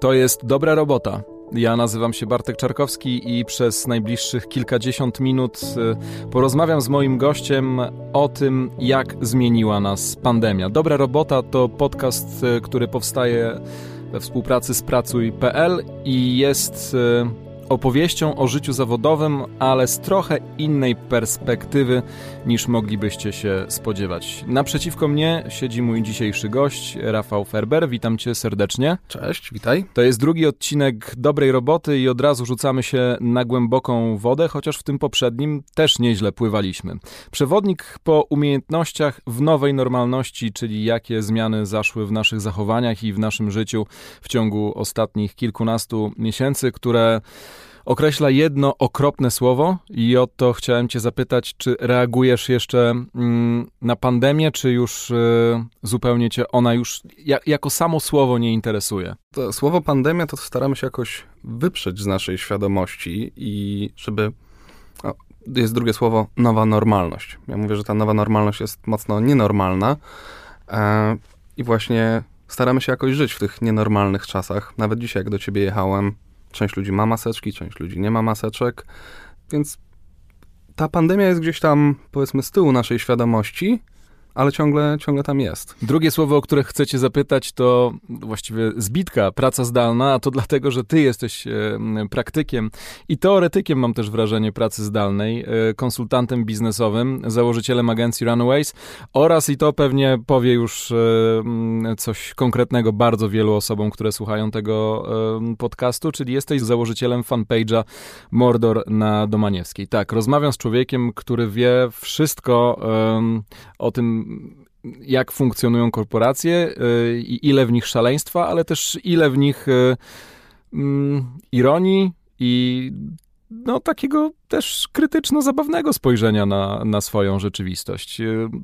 To jest Dobra Robota. Ja nazywam się Bartek Czarkowski i przez najbliższych kilkadziesiąt minut porozmawiam z moim gościem o tym, jak zmieniła nas pandemia. Dobra Robota to podcast, który powstaje we współpracy z pracuj.pl i jest opowieścią o życiu zawodowym, ale z trochę innej perspektywy niż moglibyście się spodziewać. Naprzeciwko mnie siedzi mój dzisiejszy gość, Rafał Ferber. Witam cię serdecznie. Cześć, witaj. To jest drugi odcinek Dobrej Roboty i od razu rzucamy się na głęboką wodę, chociaż w tym poprzednim też nieźle pływaliśmy. Przewodnik po umiejętnościach w nowej normalności, czyli jakie zmiany zaszły w naszych zachowaniach i w naszym życiu w ciągu ostatnich kilkunastu miesięcy, które określa jedno okropne słowo i o to chciałem cię zapytać, czy reagujesz jeszcze na pandemię, czy już zupełnie cię ona już jako samo słowo nie interesuje? To słowo pandemia to staramy się jakoś wyprzeć z naszej świadomości i żeby... jest drugie słowo, nowa normalność. Ja mówię, że ta nowa normalność jest mocno nienormalna i właśnie staramy się jakoś żyć w tych nienormalnych czasach. Nawet dzisiaj, jak do ciebie jechałem, część ludzi ma maseczki, część ludzi nie ma maseczek, więc ta pandemia jest gdzieś tam, powiedzmy, z tyłu naszej świadomości, ale ciągle tam jest. Drugie słowo, o które chcę cię zapytać, to właściwie zbitka, praca zdalna, a to dlatego, że ty jesteś praktykiem i teoretykiem, mam też wrażenie, pracy zdalnej, konsultantem biznesowym, założycielem agencji Runaways oraz, i to pewnie powie już coś konkretnego bardzo wielu osobom, które słuchają tego podcastu, czyli jesteś założycielem fanpage'a Mordor na Domaniewskiej. Tak, rozmawiam z człowiekiem, który wie wszystko o tym, jak funkcjonują korporacje i ile w nich szaleństwa, ale też ile w nich ironii i no, takiego też krytyczno-zabawnego spojrzenia na swoją rzeczywistość.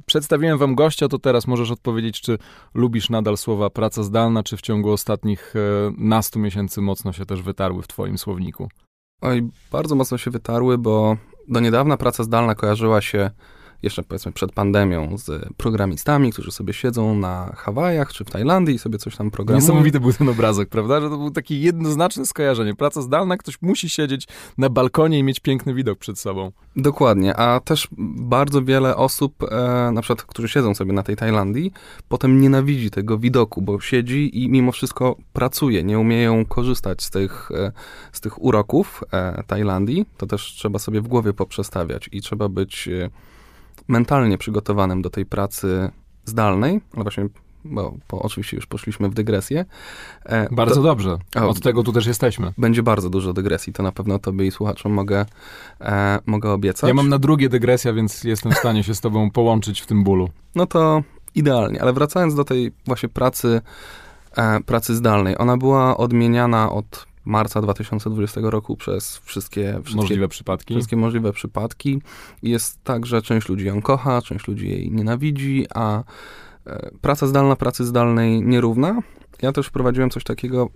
Przedstawiłem wam gościa, to teraz możesz odpowiedzieć, czy lubisz nadal słowa praca zdalna, czy w ciągu ostatnich nastu miesięcy mocno się też wytarły w twoim słowniku? Oj, bardzo mocno się wytarły, bo do niedawna praca zdalna kojarzyła się jeszcze, powiedzmy, przed pandemią z programistami, którzy sobie siedzą na Hawajach czy w Tajlandii i sobie coś tam programują. Niesamowity był ten obrazek, prawda? Że to było takie jednoznaczne skojarzenie. Praca zdalna, ktoś musi siedzieć na balkonie i mieć piękny widok przed sobą. Dokładnie, a też bardzo wiele osób, na przykład, którzy siedzą sobie na tej Tajlandii, potem nienawidzi tego widoku, bo siedzi i mimo wszystko pracuje. Nie umieją korzystać z tych uroków Tajlandii. To też trzeba sobie w głowie poprzestawiać i trzeba być mentalnie przygotowanym do tej pracy zdalnej, ale właśnie, bo oczywiście już poszliśmy w dygresję. Dobrze, od tego tu też jesteśmy. Będzie bardzo dużo dygresji, to na pewno tobie i słuchaczom mogę obiecać. Ja mam na drugie dygresja, więc jestem w stanie się z tobą połączyć w tym bólu. No to idealnie, ale wracając do tej właśnie pracy zdalnej, ona była odmieniana od marca 2020 roku przez wszystkie możliwe przypadki. Jest tak, że część ludzi ją kocha, część ludzi jej nienawidzi, a praca zdalna pracy zdalnej nierówna. Ja też wprowadziłem coś takiego,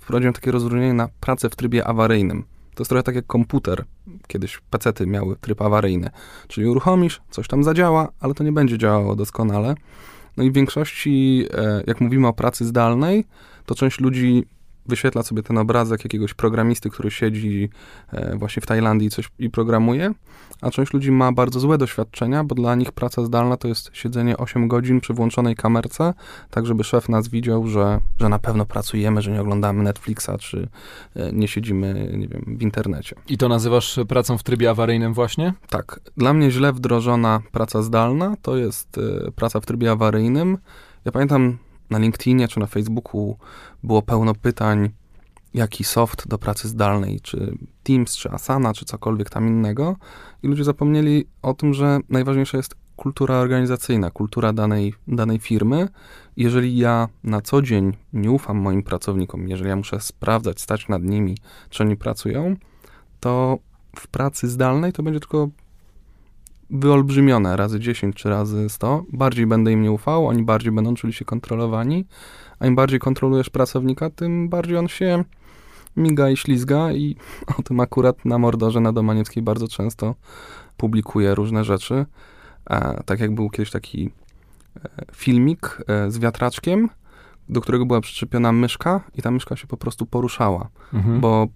wprowadziłem takie rozróżnienie na pracę w trybie awaryjnym. To jest trochę tak jak komputer. Kiedyś pecety miały tryb awaryjny, czyli uruchomisz, coś tam zadziała, ale to nie będzie działało doskonale. No i w większości, jak mówimy o pracy zdalnej, to część ludzi wyświetla sobie ten obrazek jakiegoś programisty, który siedzi właśnie w Tajlandii coś i programuje, a część ludzi ma bardzo złe doświadczenia, bo dla nich praca zdalna to jest siedzenie 8 godzin przy włączonej kamerce, tak żeby szef nas widział, że na pewno pracujemy, że nie oglądamy Netflixa, czy nie siedzimy, nie wiem, w internecie. I to nazywasz pracą w trybie awaryjnym właśnie? Tak. Dla mnie źle wdrożona praca zdalna to jest praca w trybie awaryjnym. Ja pamiętam, na LinkedInie czy na Facebooku było pełno pytań, jaki soft do pracy zdalnej, czy Teams, czy Asana, czy cokolwiek tam innego. I ludzie zapomnieli o tym, że najważniejsza jest kultura organizacyjna, kultura danej firmy. Jeżeli ja na co dzień nie ufam moim pracownikom, jeżeli ja muszę sprawdzać, stać nad nimi, czy oni pracują, to w pracy zdalnej to będzie tylko wyolbrzymione razy 10 czy razy 100. Bardziej będę im nie ufał, oni bardziej będą czuli się kontrolowani, a im bardziej kontrolujesz pracownika, tym bardziej on się miga i ślizga i o tym akurat na Mordorze na Domaniewskiej bardzo często publikuję różne rzeczy. Tak jak był kiedyś taki filmik z wiatraczkiem, do którego była przyczepiona myszka i ta myszka się po prostu poruszała, bo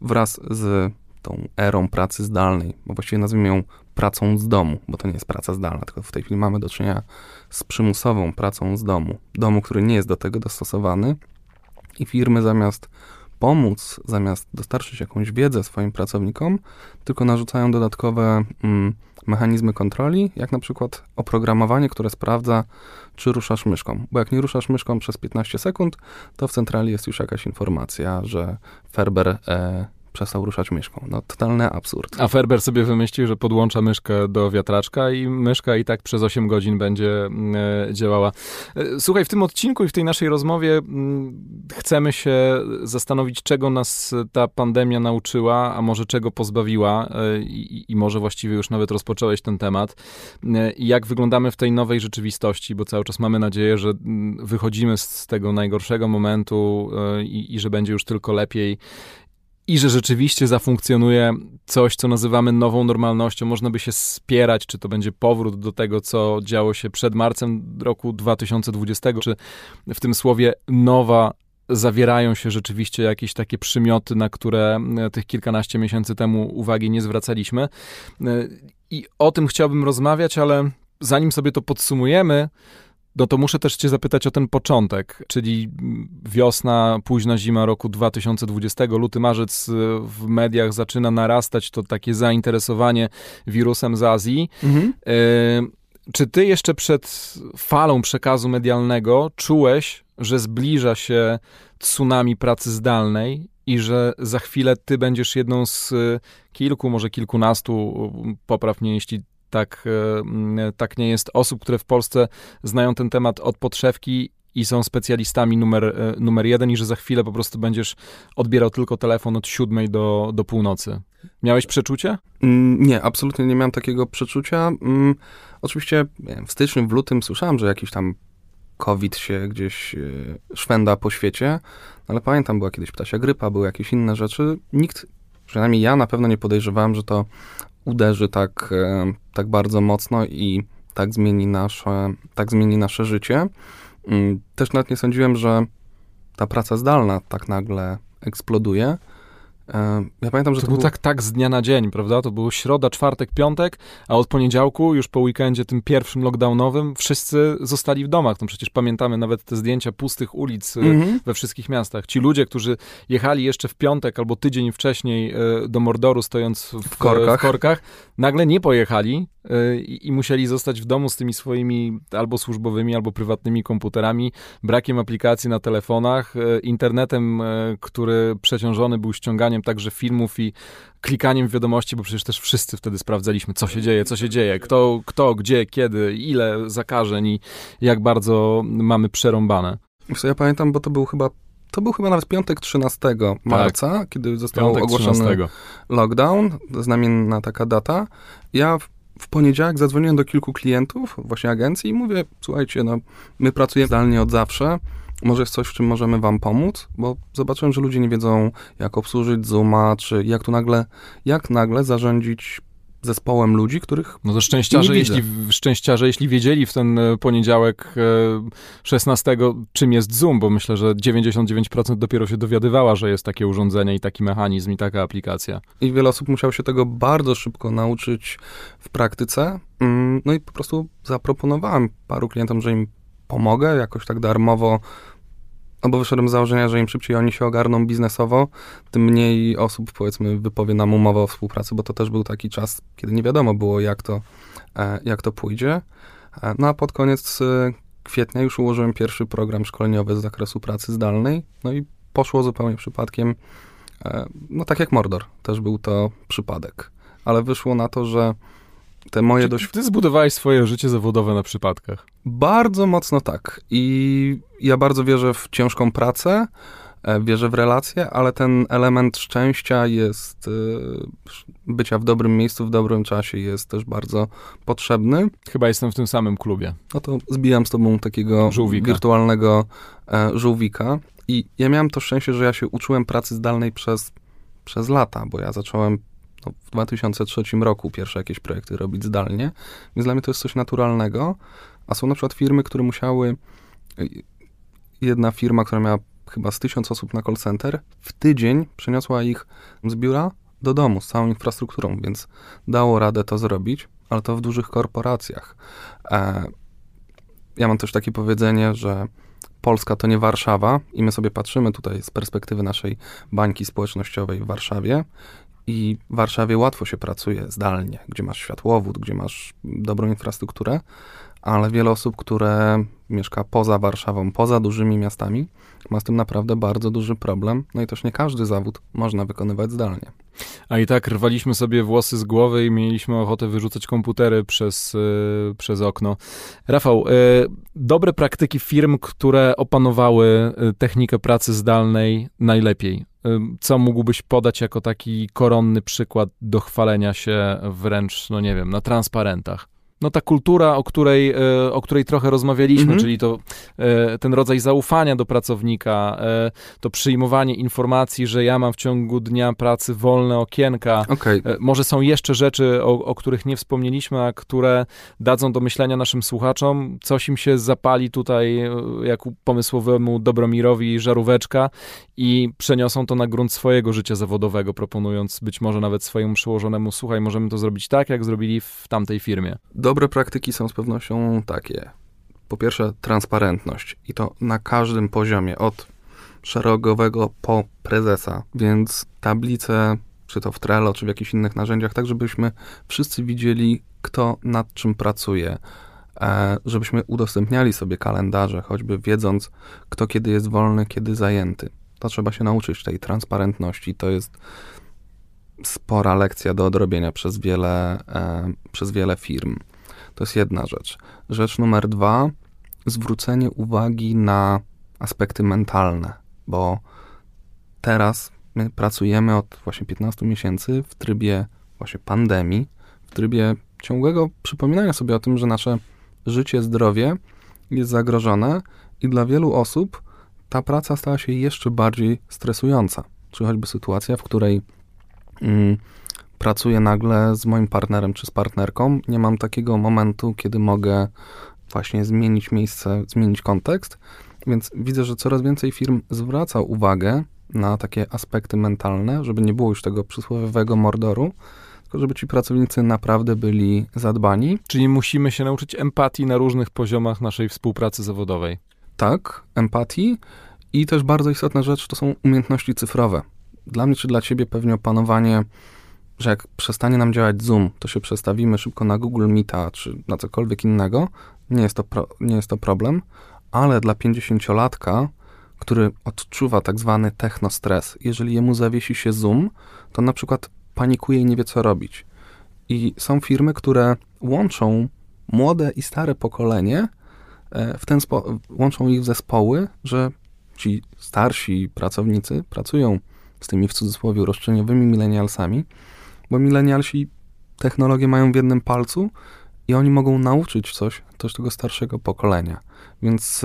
wraz z tą erą pracy zdalnej, bo właściwie nazwijmy ją pracą z domu, bo to nie jest praca zdalna, tylko w tej chwili mamy do czynienia z przymusową pracą z domu, który nie jest do tego dostosowany i firmy zamiast pomóc, zamiast dostarczyć jakąś wiedzę swoim pracownikom, tylko narzucają dodatkowe mechanizmy kontroli, jak na przykład oprogramowanie, które sprawdza, czy ruszasz myszką. Bo jak nie ruszasz myszką przez 15 sekund, to w centrali jest już jakaś informacja, że Ferber przestał ruszać myszką. No, totalny absurd. A Ferber sobie wymyślił, że podłącza myszkę do wiatraczka i myszka i tak przez 8 godzin będzie działała. Słuchaj, w tym odcinku i w tej naszej rozmowie chcemy się zastanowić, czego nas ta pandemia nauczyła, a może czego pozbawiła i może właściwie już nawet rozpocząłeś ten temat. I jak wyglądamy w tej nowej rzeczywistości, bo cały czas mamy nadzieję, że wychodzimy z tego najgorszego momentu i że będzie już tylko lepiej. I że rzeczywiście zafunkcjonuje coś, co nazywamy nową normalnością. Można by się spierać, czy to będzie powrót do tego, co działo się przed marcem roku 2020, czy w tym słowie nowa zawierają się rzeczywiście jakieś takie przymioty, na które tych kilkanaście miesięcy temu uwagi nie zwracaliśmy. I o tym chciałbym rozmawiać, ale zanim sobie to podsumujemy, no to muszę też cię zapytać o ten początek, czyli wiosna, późna zima roku 2020, luty, marzec w mediach zaczyna narastać to takie zainteresowanie wirusem z Azji. Czy ty jeszcze przed falą przekazu medialnego czułeś, że zbliża się tsunami pracy zdalnej i że za chwilę ty będziesz jedną z kilku, może kilkunastu, popraw mnie jeśli tak nie jest, osób, które w Polsce znają ten temat od podszewki i są specjalistami numer jeden i że za chwilę po prostu będziesz odbierał tylko telefon od 7 do północy. Miałeś przeczucie? Nie, absolutnie nie miałem takiego przeczucia. Oczywiście w styczniu, w lutym słyszałem, że jakiś tam COVID się gdzieś szwenda po świecie, ale pamiętam, była kiedyś ptasia grypa, były jakieś inne rzeczy. Nikt, przynajmniej ja na pewno nie podejrzewałem, że to uderzy tak bardzo mocno i tak zmieni nasze życie. Też nawet nie sądziłem, że ta praca zdalna tak nagle eksploduje. Ja pamiętam, że to był tak z dnia na dzień, prawda? To było środa, czwartek, piątek, a od poniedziałku, już po weekendzie tym pierwszym lockdownowym, wszyscy zostali w domach. No przecież pamiętamy nawet te zdjęcia pustych ulic we wszystkich miastach. Ci ludzie, którzy jechali jeszcze w piątek albo tydzień wcześniej do Mordoru, stojąc w korkach, nagle nie pojechali i musieli zostać w domu z tymi swoimi albo służbowymi, albo prywatnymi komputerami, brakiem aplikacji na telefonach, internetem, który przeciążony był ściąganiem także filmów i klikaniem w wiadomości, bo przecież też wszyscy wtedy sprawdzaliśmy, co się dzieje, kto, gdzie, kiedy, ile zakażeń i jak bardzo mamy przerąbane. Ja pamiętam, bo to był chyba nawet piątek 13 marca, tak, kiedy został ogłoszony 13. lockdown, znamienna taka data. Ja w poniedziałek zadzwoniłem do kilku klientów, właśnie agencji i mówię, słuchajcie, my pracujemy zdalnie od zawsze, może jest coś, w czym możemy wam pomóc, bo zobaczyłem, że ludzie nie wiedzą, jak obsłużyć Zooma, czy jak nagle zarządzić zespołem ludzi, których no to szczęściarze, jeśli wiedzieli w ten poniedziałek 16, czym jest Zoom, bo myślę, że 99% dopiero się dowiadywała, że jest takie urządzenie i taki mechanizm i taka aplikacja. I wiele osób musiało się tego bardzo szybko nauczyć w praktyce. No i po prostu zaproponowałem paru klientom, że im pomogę jakoś tak darmowo, albo wyszedłem z założenia, że im szybciej oni się ogarną biznesowo, tym mniej osób, powiedzmy, wypowie nam umowę o współpracy, bo to też był taki czas, kiedy nie wiadomo było, jak to pójdzie. No a pod koniec kwietnia już ułożyłem pierwszy program szkoleniowy z zakresu pracy zdalnej, no i poszło zupełnie przypadkiem, no tak jak Mordor, też był to przypadek, ale wyszło na to, że ty zbudowałeś swoje życie zawodowe na przypadkach. Bardzo mocno tak. I ja bardzo wierzę w ciężką pracę, wierzę w relacje, ale ten element szczęścia jest, bycia w dobrym miejscu, w dobrym czasie jest też bardzo potrzebny. Chyba jestem w tym samym klubie. No to zbijam z tobą takiego wirtualnego żółwika. I ja miałem to szczęście, że ja się uczyłem pracy zdalnej przez lata, bo ja zacząłem w 2003 roku pierwsze jakieś projekty robić zdalnie, więc dla mnie to jest coś naturalnego, a są na przykład firmy, które musiały jedna firma, która miała chyba z 1000 osób na call center, w tydzień przeniosła ich z biura do domu z całą infrastrukturą, więc dało radę to zrobić, ale to w dużych korporacjach. Ja mam też takie powiedzenie, że Polska to nie Warszawa i my sobie patrzymy tutaj z perspektywy naszej bańki społecznościowej w Warszawie i w Warszawie łatwo się pracuje zdalnie, gdzie masz światłowód, gdzie masz dobrą infrastrukturę, ale wiele osób, które mieszka poza Warszawą, poza dużymi miastami, ma z tym naprawdę bardzo duży problem, no i też nie każdy zawód można wykonywać zdalnie. A i tak rwaliśmy sobie włosy z głowy i mieliśmy ochotę wyrzucać komputery przez okno. Rafał, dobre praktyki firm, które opanowały technikę pracy zdalnej najlepiej. Co mógłbyś podać jako taki koronny przykład do chwalenia się wręcz, no nie wiem, na transparentach? No ta kultura, o której trochę rozmawialiśmy, czyli to ten rodzaj zaufania do pracownika, to przyjmowanie informacji, że ja mam w ciągu dnia pracy wolne okienka. Okay. Może są jeszcze rzeczy, o których nie wspomnieliśmy, a które dadzą do myślenia naszym słuchaczom. Coś im się zapali tutaj, jak pomysłowemu Dobromirowi, żaróweczka i przeniosą to na grunt swojego życia zawodowego, proponując być może nawet swojemu przełożonemu: słuchaj, możemy to zrobić tak, jak zrobili w tamtej firmie. Dobre praktyki są z pewnością takie. Po pierwsze, transparentność i to na każdym poziomie, od szeregowego po prezesa, więc tablice, czy to w Trello, czy w jakichś innych narzędziach, tak żebyśmy wszyscy widzieli, kto nad czym pracuje, żebyśmy udostępniali sobie kalendarze, choćby wiedząc, kto kiedy jest wolny, kiedy zajęty. To trzeba się nauczyć tej transparentności, to jest spora lekcja do odrobienia przez wiele firm. To jest jedna rzecz. Rzecz numer 2, zwrócenie uwagi na aspekty mentalne, bo teraz my pracujemy od właśnie 15 miesięcy w trybie właśnie pandemii, w trybie ciągłego przypominania sobie o tym, że nasze życie, zdrowie jest zagrożone i dla wielu osób ta praca stała się jeszcze bardziej stresująca. Czy choćby sytuacja, w której pracuję nagle z moim partnerem czy z partnerką, nie mam takiego momentu, kiedy mogę właśnie zmienić miejsce, zmienić kontekst, więc widzę, że coraz więcej firm zwraca uwagę na takie aspekty mentalne, żeby nie było już tego przysłowiowego mordoru, tylko żeby ci pracownicy naprawdę byli zadbani. Czyli musimy się nauczyć empatii na różnych poziomach naszej współpracy zawodowej. Tak, empatii i też bardzo istotna rzecz to są umiejętności cyfrowe. Dla mnie czy dla ciebie pewnie opanowanie, że jak przestanie nam działać Zoom, to się przestawimy szybko na Google Meeta czy na cokolwiek innego. Nie jest to problem, ale dla 50-latka, który odczuwa tak zwany technostres, jeżeli jemu zawiesi się Zoom, to na przykład panikuje i nie wie, co robić. I są firmy, które łączą młode i stare pokolenie, łączą ich w zespoły, że ci starsi pracownicy pracują z tymi w cudzysłowie roszczeniowymi milenialsami, bo milenialsi technologię mają w jednym palcu i oni mogą nauczyć coś też tego starszego pokolenia. Więc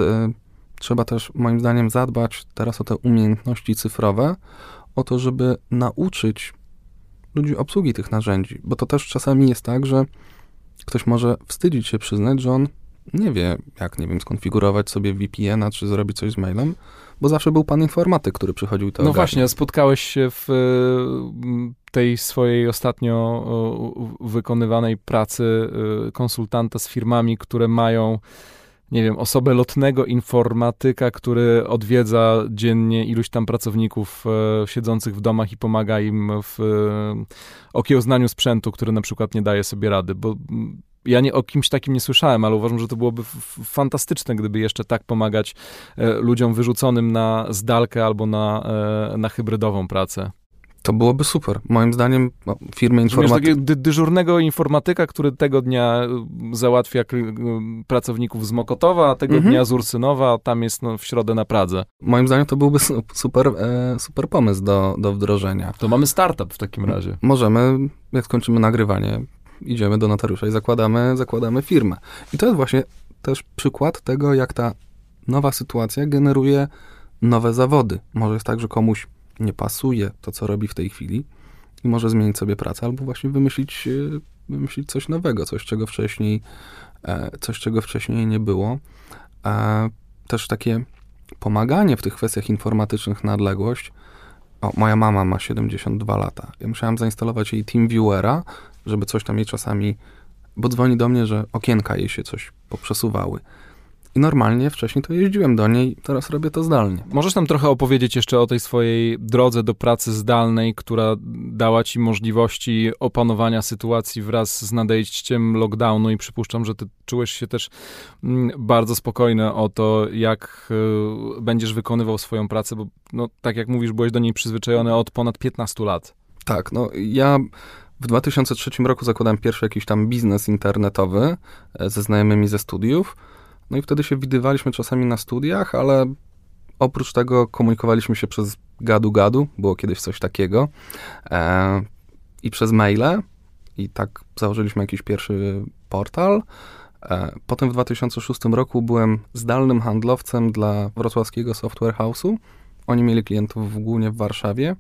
trzeba też moim zdaniem zadbać teraz o te umiejętności cyfrowe, o to, żeby nauczyć ludzi obsługi tych narzędzi, bo to też czasami jest tak, że ktoś może wstydzić się przyznać, że on nie wie, jak, nie wiem, skonfigurować sobie VPN-a, czy zrobić coś z mailem, bo zawsze był pan informatyk, który przychodził to ogarniać. Właśnie, spotkałeś się w tej swojej ostatnio wykonywanej pracy konsultanta z firmami, które mają, nie wiem, osobę lotnego informatyka, który odwiedza dziennie iluś tam pracowników siedzących w domach i pomaga im w okiełznaniu sprzętu, który na przykład nie daje sobie rady, bo ja o kimś takim nie słyszałem, ale uważam, że to byłoby fantastyczne, gdyby jeszcze tak pomagać ludziom wyrzuconym na zdalkę albo na hybrydową pracę. To byłoby super. Moim zdaniem firmy informatyki... Masz takiego dyżurnego informatyka, który tego dnia załatwia pracowników z Mokotowa, a tego dnia z Ursynowa, a tam jest w środę na Pradze. Moim zdaniem to byłby super pomysł do wdrożenia. To mamy startup w takim razie. Możemy, jak skończymy nagrywanie, idziemy do notariusza i zakładamy firmę. I to jest właśnie też przykład tego, jak ta nowa sytuacja generuje nowe zawody. Może jest tak, że komuś nie pasuje to, co robi w tej chwili i może zmienić sobie pracę, albo właśnie wymyślić coś nowego, coś, czego wcześniej nie było. Też takie pomaganie w tych kwestiach informatycznych na odległość. O, moja mama ma 72 lata. Ja musiałem zainstalować jej Team Viewera, żeby coś tam jej czasami, bo dzwoni do mnie, że okienka jej się coś poprzesuwały. I normalnie wcześniej to jeździłem do niej, teraz robię to zdalnie. Możesz nam trochę opowiedzieć jeszcze o tej swojej drodze do pracy zdalnej, która dała ci możliwości opanowania sytuacji wraz z nadejściem lockdownu i przypuszczam, że ty czułeś się też bardzo spokojny o to, jak będziesz wykonywał swoją pracę, bo no, tak jak mówisz, byłeś do niej przyzwyczajony od ponad 15 lat. Tak, no ja w 2003 roku zakładałem pierwszy jakiś tam biznes internetowy ze znajomymi ze studiów. No i wtedy się widywaliśmy czasami na studiach, ale oprócz tego komunikowaliśmy się przez gadu-gadu, było kiedyś coś takiego, i przez maile. I tak założyliśmy jakiś pierwszy portal. Potem w 2006 roku byłem zdalnym handlowcem dla wrocławskiego software house'u. Oni mieli klientów głównie w Warszawie.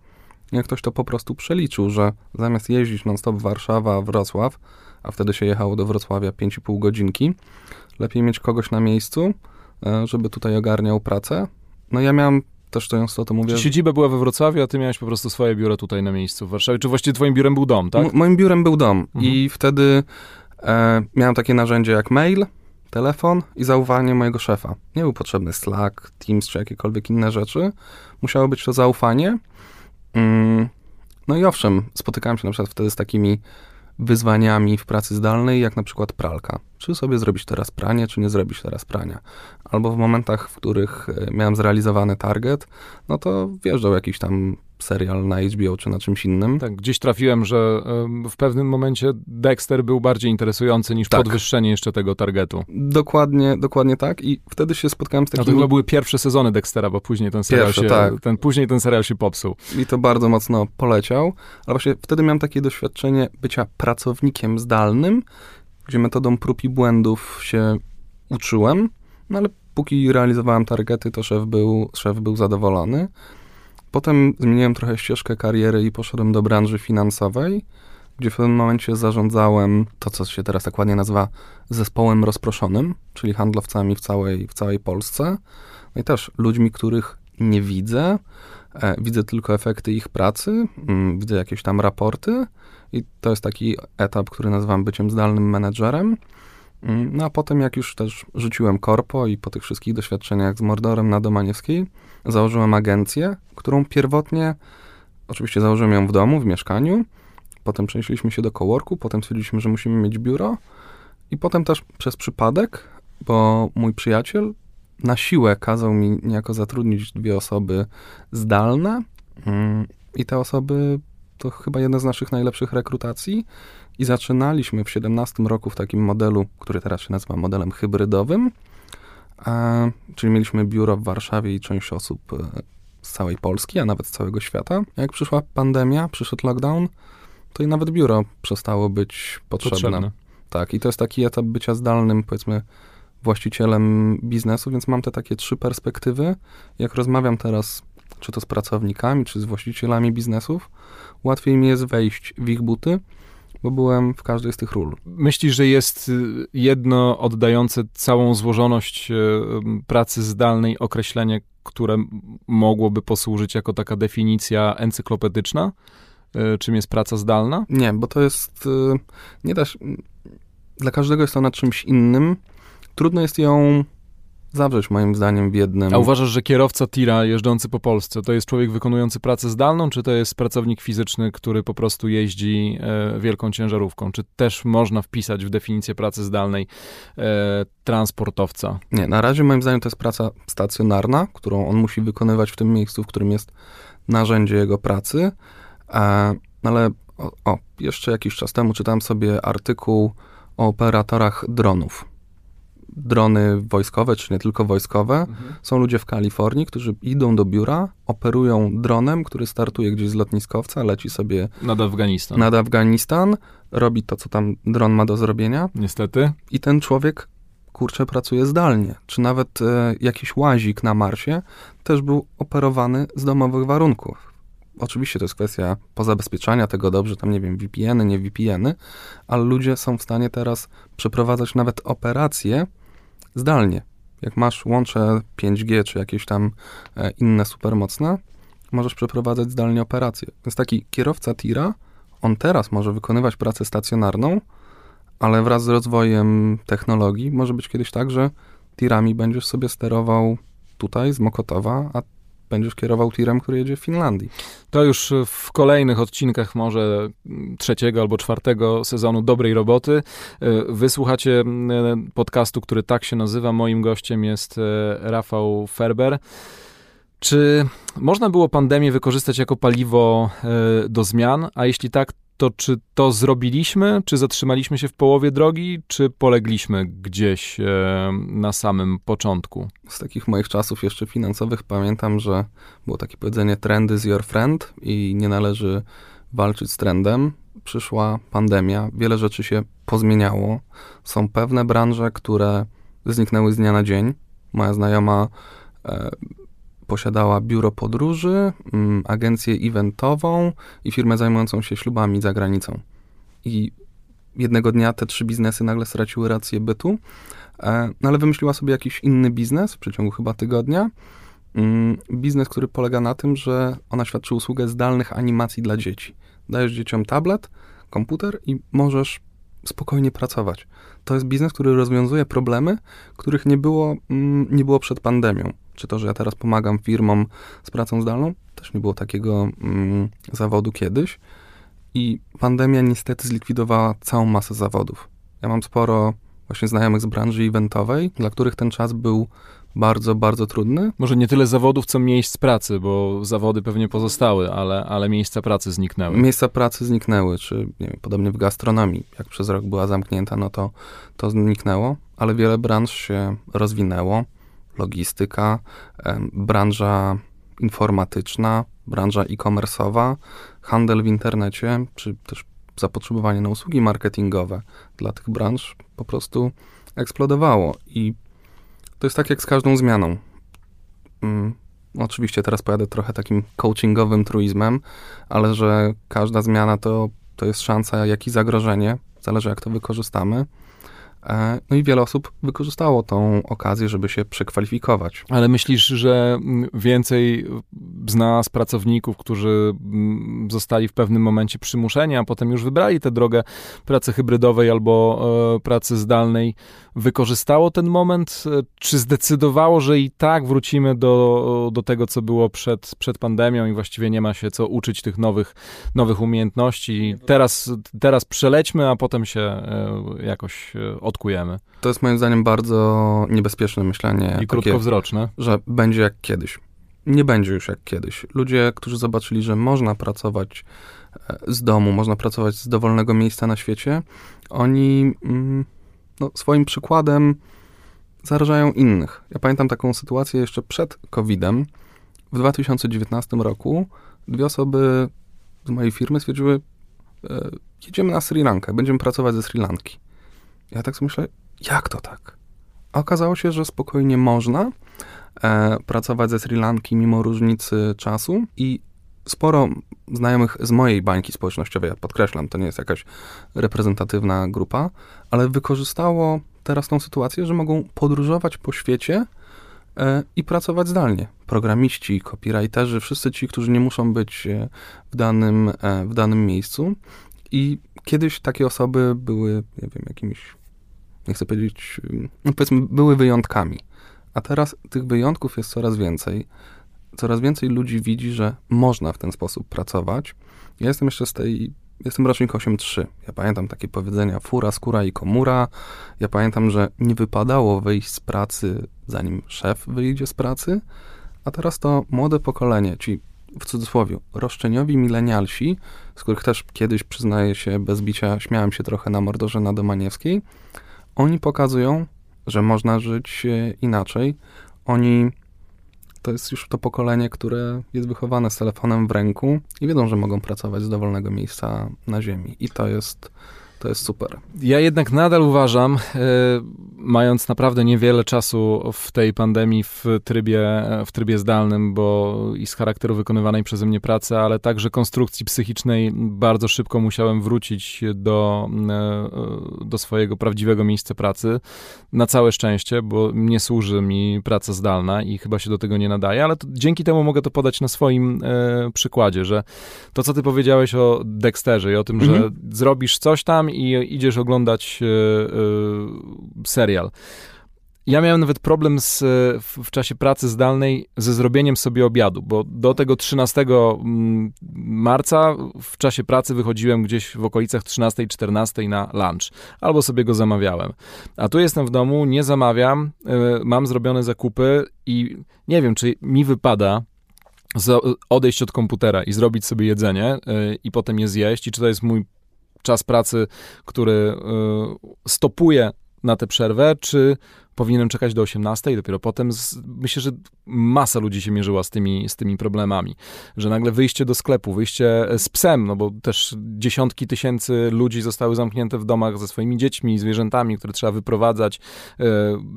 I ktoś to po prostu przeliczył, że zamiast jeździć non-stop Warszawa-Wrocław, a wtedy się jechało do Wrocławia 5,5 godzinki, lepiej mieć kogoś na miejscu, żeby tutaj ogarniał pracę. No ja miałem też to mówię... Czy siedziba była we Wrocławiu, a ty miałeś po prostu swoje biuro tutaj na miejscu w Warszawie? Czy właściwie twoim biurem był dom, tak? Moim biurem był dom. Mhm. I wtedy miałem takie narzędzie jak mail, telefon i zaufanie mojego szefa. Nie był potrzebny Slack, Teams czy jakiekolwiek inne rzeczy. Musiało być to zaufanie. No i owszem, spotykałem się na przykład wtedy z takimi wyzwaniami w pracy zdalnej, jak na przykład pralka. Czy sobie zrobić teraz pranie, czy nie zrobić teraz prania. Albo w momentach, w których miałem zrealizowany target, no to wjeżdżał jakiś tam serial na HBO, czy na czymś innym. Tak, gdzieś trafiłem, że w pewnym momencie Dexter był bardziej interesujący niż podwyższenie jeszcze tego targetu. Dokładnie tak i wtedy się spotkałem z takim... No to chyba były pierwsze sezony Dextera, bo później ten serial się popsuł. I to bardzo mocno poleciał, ale właśnie wtedy miałem takie doświadczenie bycia pracownikiem zdalnym, gdzie metodą prób i błędów się uczyłem, no ale póki realizowałem targety, to szef był zadowolony. Potem zmieniłem trochę ścieżkę kariery i poszedłem do branży finansowej, gdzie w pewnym momencie zarządzałem to, co się teraz tak ładnie nazywa zespołem rozproszonym, czyli handlowcami w całej Polsce. No i też ludźmi, których nie widzę. Widzę tylko efekty ich pracy, widzę jakieś tam raporty i to jest taki etap, który nazywam byciem zdalnym menedżerem. No a potem jak już też rzuciłem korpo i po tych wszystkich doświadczeniach z Mordorem na Domaniewskiej założyłem agencję, którą pierwotnie, oczywiście założyłem ją w domu, w mieszkaniu, potem przenieśliśmy się do coworku, potem stwierdziliśmy, że musimy mieć biuro i potem też przez przypadek, bo mój przyjaciel na siłę kazał mi niejako zatrudnić 2 osoby zdalne i te osoby to chyba jedna z naszych najlepszych rekrutacji i zaczynaliśmy w 2017 roku w takim modelu, który teraz się nazywa modelem hybrydowym, czyli mieliśmy biuro w Warszawie i część osób z całej Polski, a nawet z całego świata. Jak przyszła pandemia, przyszedł lockdown, to i nawet biuro przestało być potrzebne. Tak, i to jest taki etap bycia zdalnym, powiedzmy, właścicielem biznesu, więc mam te takie 3 perspektywy. Jak rozmawiam teraz, czy to z pracownikami, czy z właścicielami biznesów, łatwiej mi jest wejść w ich buty, bo byłem w każdej z tych ról. Myślisz, że jest jedno oddające całą złożoność pracy zdalnej określenie, które mogłoby posłużyć jako taka definicja encyklopedyczna? Czym jest praca zdalna? Nie, bo to jest... Dla każdego jest ona czymś innym. Trudno jest ją zawrzeć, moim zdaniem, w jednym. A uważasz, że kierowca tira jeżdżący po Polsce to jest człowiek wykonujący pracę zdalną, czy to jest pracownik fizyczny, który po prostu jeździ wielką ciężarówką? Czy też można wpisać w definicję pracy zdalnej transportowca? Nie, na razie moim zdaniem to jest praca stacjonarna, którą on musi wykonywać w tym miejscu, w którym jest narzędzie jego pracy. Ale jeszcze jakiś czas temu czytałem sobie artykuł o operatorach dronów. Drony wojskowe, czy nie tylko wojskowe. Mhm. Są ludzie w Kalifornii, którzy idą do biura, operują dronem, który startuje gdzieś z lotniskowca, leci sobie... Nad Afganistan. Robi to, co tam dron ma do zrobienia. Niestety. I ten człowiek, pracuje zdalnie. Czy nawet jakiś łazik na Marsie też był operowany z domowych warunków. Oczywiście to jest kwestia pozabezpieczania tego dobrze, tam nie wiem, VPN-y, nie VPN-y, ale ludzie są w stanie teraz przeprowadzać nawet operacje zdalnie. jak masz łącze 5G czy jakieś tam inne supermocne, możesz przeprowadzać zdalnie operacje. Więc taki kierowca tira, on teraz może wykonywać pracę stacjonarną, ale wraz z rozwojem technologii może być kiedyś tak, że tirami będziesz sobie sterował tutaj z Mokotowa, a będziesz kierował tirem, który jedzie w Finlandii. To już w kolejnych odcinkach może 3. albo 4. sezonu Dobrej Roboty. Wysłuchacie podcastu, który tak się nazywa. Moim gościem jest Rafał Ferber. Czy można było pandemię wykorzystać jako paliwo do zmian? A jeśli tak, to czy to zrobiliśmy? Czy zatrzymaliśmy się w połowie drogi? Czy polegliśmy gdzieś na samym początku? Z takich moich czasów jeszcze finansowych pamiętam, że było takie powiedzenie trend is your friend i nie należy walczyć z trendem. Przyszła pandemia, wiele rzeczy się pozmieniało. Są pewne branże, które zniknęły z dnia na dzień. Moja znajoma posiadała biuro podróży, agencję eventową i firmę zajmującą się ślubami za granicą. I jednego dnia te 3 biznesy nagle straciły rację bytu, ale wymyśliła sobie jakiś inny biznes w przeciągu chyba tygodnia. Biznes, który polega na tym, że ona świadczy usługę zdalnych animacji dla dzieci. Dajesz dzieciom tablet, komputer i możesz spokojnie pracować. To jest biznes, który rozwiązuje problemy, których nie było przed pandemią. Czy to, że ja teraz pomagam firmom z pracą zdalną, też nie było takiego zawodu kiedyś. I pandemia niestety zlikwidowała całą masę zawodów. Ja mam sporo właśnie znajomych z branży eventowej, dla których ten czas był bardzo, bardzo trudny. Może nie tyle zawodów, co miejsc pracy, bo zawody pewnie pozostały, ale miejsca pracy zniknęły. Miejsca pracy zniknęły, czy nie wiem, podobnie w gastronomii, jak przez rok była zamknięta, no to zniknęło, ale wiele branż się rozwinęło. Logistyka, branża informatyczna, branża e-commerce'owa, handel w internecie, czy też zapotrzebowanie na usługi marketingowe dla tych branż po prostu eksplodowało. I to jest tak jak z każdą zmianą. Oczywiście teraz pojadę trochę takim coachingowym truizmem, ale że każda zmiana to jest szansa, jak i zagrożenie. Zależy jak to wykorzystamy. No i wiele osób wykorzystało tą okazję, żeby się przekwalifikować. Ale myślisz, że więcej z nas, pracowników, którzy zostali w pewnym momencie przymuszeni, a potem już wybrali tę drogę pracy hybrydowej albo pracy zdalnej, wykorzystało ten moment? Czy zdecydowało, że i tak wrócimy do tego, co było przed pandemią i właściwie nie ma się co uczyć tych nowych umiejętności? Teraz przelećmy, a potem się jakoś odkujemy. To jest moim zdaniem bardzo niebezpieczne myślenie. I krótkowzroczne. Że będzie jak kiedyś. Nie będzie już jak kiedyś. Ludzie, którzy zobaczyli, że można pracować z domu, można pracować z dowolnego miejsca na świecie, oni swoim przykładem zarażają innych. Ja pamiętam taką sytuację jeszcze przed COVID-em. W 2019 roku 2 osoby z mojej firmy stwierdziły, jedziemy na Sri Lankę, będziemy pracować ze Sri Lanki. Ja tak sobie myślę, jak to tak? A okazało się, że spokojnie można pracować ze Sri Lanki mimo różnicy czasu i sporo znajomych z mojej bańki społecznościowej, ja podkreślam, to nie jest jakaś reprezentatywna grupa, ale wykorzystało teraz tą sytuację, że mogą podróżować po świecie i pracować zdalnie. Programiści, copywriterzy, wszyscy ci, którzy nie muszą być w danym miejscu. I kiedyś takie osoby były, nie wiem, jakimiś, nie chcę powiedzieć, no powiedzmy, były wyjątkami. A teraz tych wyjątków jest coraz więcej. Coraz więcej ludzi widzi, że można w ten sposób pracować. Ja jestem jeszcze jestem rocznik 8.3. Ja pamiętam takie powiedzenia fura, skóra i komura. Ja pamiętam, że nie wypadało wyjść z pracy, zanim szef wyjdzie z pracy. A teraz to młode pokolenie, ci w cudzysłowie, roszczeniowi milenialsi, z których też kiedyś, przyznaję się, bez bicia, śmiałem się trochę na Mordorze na Domaniewskiej, oni pokazują, że można żyć inaczej. Oni, to jest już to pokolenie, które jest wychowane z telefonem w ręku i wiedzą, że mogą pracować z dowolnego miejsca na ziemi. I to jest... To jest super. Ja jednak nadal uważam, mając naprawdę niewiele czasu w tej pandemii w trybie zdalnym, bo i z charakteru wykonywanej przeze mnie pracy, ale także konstrukcji psychicznej, bardzo szybko musiałem wrócić do swojego prawdziwego miejsca pracy. Na całe szczęście, bo nie służy mi praca zdalna i chyba się do tego nie nadaje, ale to, dzięki temu mogę to podać na swoim przykładzie, że to, co ty powiedziałeś o Dexterze i o tym, że zrobisz coś tam i idziesz oglądać serial. Ja miałem nawet problem w czasie pracy zdalnej ze zrobieniem sobie obiadu, bo do tego 13 marca w czasie pracy wychodziłem gdzieś w okolicach 13-14 na lunch, albo sobie go zamawiałem. A tu jestem w domu, nie zamawiam, mam zrobione zakupy i nie wiem, czy mi wypada odejść od komputera i zrobić sobie jedzenie i potem je zjeść i czy to jest mój czas pracy, który stopuje na tę przerwę, czy powinienem czekać do 18 i dopiero potem. Myślę, że masa ludzi się mierzyła z tymi problemami, że nagle wyjście do sklepu, wyjście z psem, no bo też dziesiątki tysięcy ludzi zostały zamknięte w domach ze swoimi dziećmi, zwierzętami, które trzeba wyprowadzać,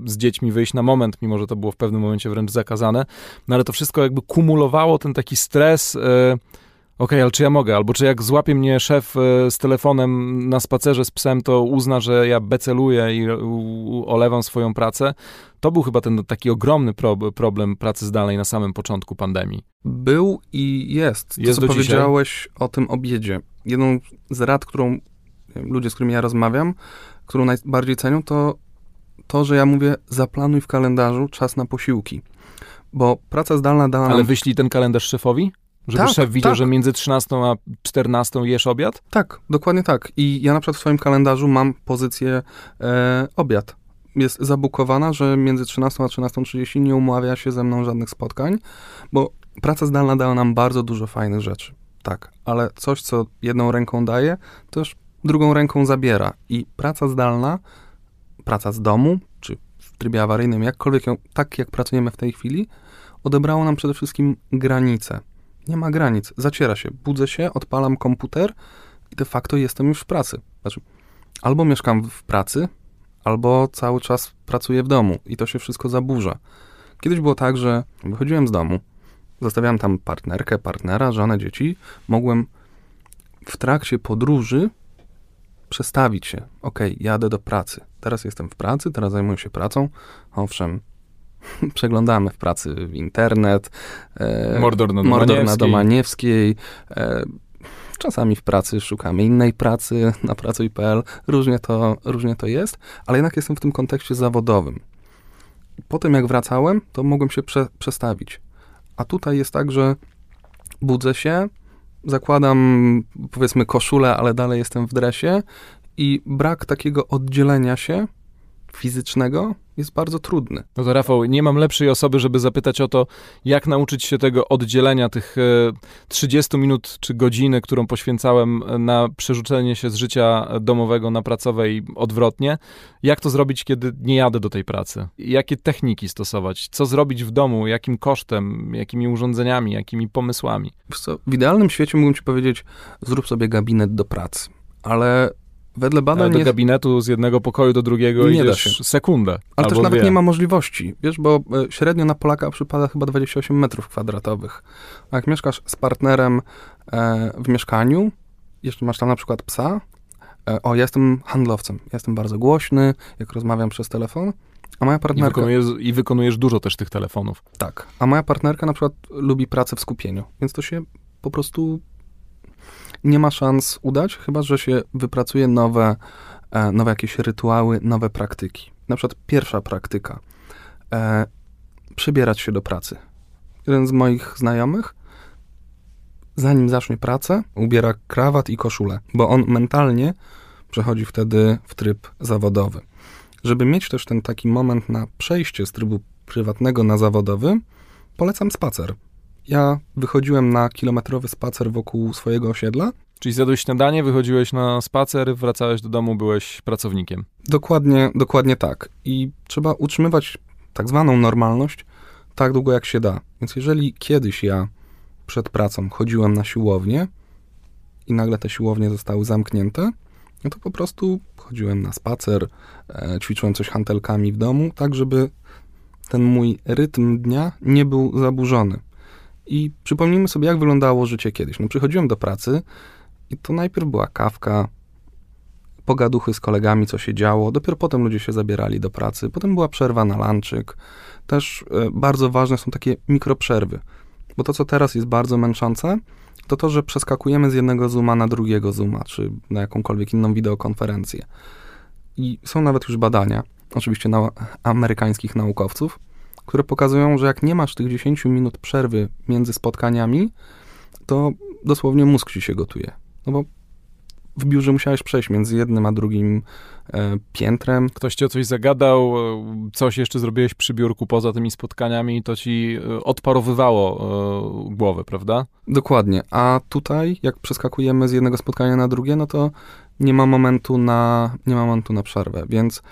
z dziećmi wyjść na moment, mimo że to było w pewnym momencie wręcz zakazane, no ale to wszystko jakby kumulowało ten taki stres, okej, ale czy ja mogę? Albo czy jak złapie mnie szef z telefonem na spacerze z psem, to uzna, że ja beceluję i olewam swoją pracę? To był chyba ten taki ogromny problem pracy zdalnej na samym początku pandemii. Był i jest. To, co powiedziałeś o tym obiedzie. Jedną z rad, którą ludzie, z którymi ja rozmawiam, którą najbardziej cenią, to, że ja mówię, zaplanuj w kalendarzu czas na posiłki. Bo praca zdalna dała nam... Ale wyślij ten kalendarz szefowi? Żeby szef widział, że między 13 a 14 jesz obiad? Tak, dokładnie tak. I ja na przykład w swoim kalendarzu mam pozycję obiad. Jest zabukowana, że między 13 a 13:30 nie umawia się ze mną żadnych spotkań, bo praca zdalna dała nam bardzo dużo fajnych rzeczy. Tak, ale coś, co jedną ręką daje, też drugą ręką zabiera. I praca zdalna, praca z domu, czy w trybie awaryjnym, jakkolwiek tak jak pracujemy w tej chwili, odebrało nam przede wszystkim granice. Nie ma granic, zaciera się, budzę się, odpalam komputer i de facto jestem już w pracy. Znaczy, albo mieszkam w pracy, albo cały czas pracuję w domu i to się wszystko zaburza. Kiedyś było tak, że wychodziłem z domu, zostawiałem tam partnerkę, partnera, żonę, dzieci, mogłem w trakcie podróży przestawić się. Okej, jadę do pracy, teraz jestem w pracy, teraz zajmuję się pracą, owszem, przeglądamy w pracy w internet, Mordor na Domaniewskiej, czasami w pracy szukamy innej pracy na pracuj.pl, różnie to jest, ale jednak jestem w tym kontekście zawodowym. Po tym jak wracałem, to mogłem się przestawić. A tutaj jest tak, że budzę się, zakładam powiedzmy koszulę, ale dalej jestem w dresie i brak takiego oddzielenia się fizycznego jest bardzo trudny. No to Rafał, nie mam lepszej osoby, żeby zapytać o to, jak nauczyć się tego oddzielenia tych 30 minut czy godziny, którą poświęcałem na przerzucenie się z życia domowego na pracowe i odwrotnie. Jak to zrobić, kiedy nie jadę do tej pracy? Jakie techniki stosować? Co zrobić w domu? Jakim kosztem? Jakimi urządzeniami? Jakimi pomysłami? Wiesz co, w idealnym świecie mógłbym ci powiedzieć, zrób sobie gabinet do pracy, ale... Wedle badań do gabinetu z jednego pokoju do drugiego nie idziesz da się. Sekundę. Ale też nawet nie ma możliwości, wiesz, bo średnio na Polaka przypada chyba 28 metrów kwadratowych. A jak mieszkasz z partnerem w mieszkaniu, jeszcze masz tam na przykład psa, ja jestem handlowcem, ja jestem bardzo głośny, jak rozmawiam przez telefon, a moja partnerka... I wykonujesz dużo też tych telefonów. Tak, a moja partnerka na przykład lubi pracę w skupieniu, więc to się po prostu... nie ma szans udać, chyba że się wypracuje nowe jakieś rytuały, nowe praktyki. Na przykład pierwsza praktyka. Przybierać się do pracy. Jeden z moich znajomych, zanim zacznie pracę, ubiera krawat i koszulę, bo on mentalnie przechodzi wtedy w tryb zawodowy. Żeby mieć też ten taki moment na przejście z trybu prywatnego na zawodowy, polecam spacer. Ja wychodziłem na kilometrowy spacer wokół swojego osiedla. Czyli zjadłeś śniadanie, wychodziłeś na spacer, wracałeś do domu, byłeś pracownikiem. Dokładnie tak. I trzeba utrzymywać tak zwaną normalność tak długo jak się da. Więc jeżeli kiedyś ja przed pracą chodziłem na siłownię i nagle te siłownie zostały zamknięte, no to po prostu chodziłem na spacer, ćwiczyłem coś hantelkami w domu, tak żeby ten mój rytm dnia nie był zaburzony. I przypomnijmy sobie, jak wyglądało życie kiedyś. No, przychodziłem do pracy i to najpierw była kawka, pogaduchy z kolegami, co się działo, dopiero potem ludzie się zabierali do pracy, potem była przerwa na lunchik. Też bardzo ważne są takie mikroprzerwy, bo to, co teraz jest bardzo męczące, to to, że przeskakujemy z jednego Zooma na drugiego Zooma, czy na jakąkolwiek inną wideokonferencję. I są nawet już badania, oczywiście amerykańskich naukowców, które pokazują, że jak nie masz tych 10 minut przerwy między spotkaniami, to dosłownie mózg ci się gotuje. No bo w biurze musiałeś przejść między jednym a drugim piętrem. Ktoś ci o coś zagadał, coś jeszcze zrobiłeś przy biurku poza tymi spotkaniami, to ci odparowywało głowę, prawda? Dokładnie. A tutaj, jak przeskakujemy z jednego spotkania na drugie, no to nie ma momentu na przerwę. Więc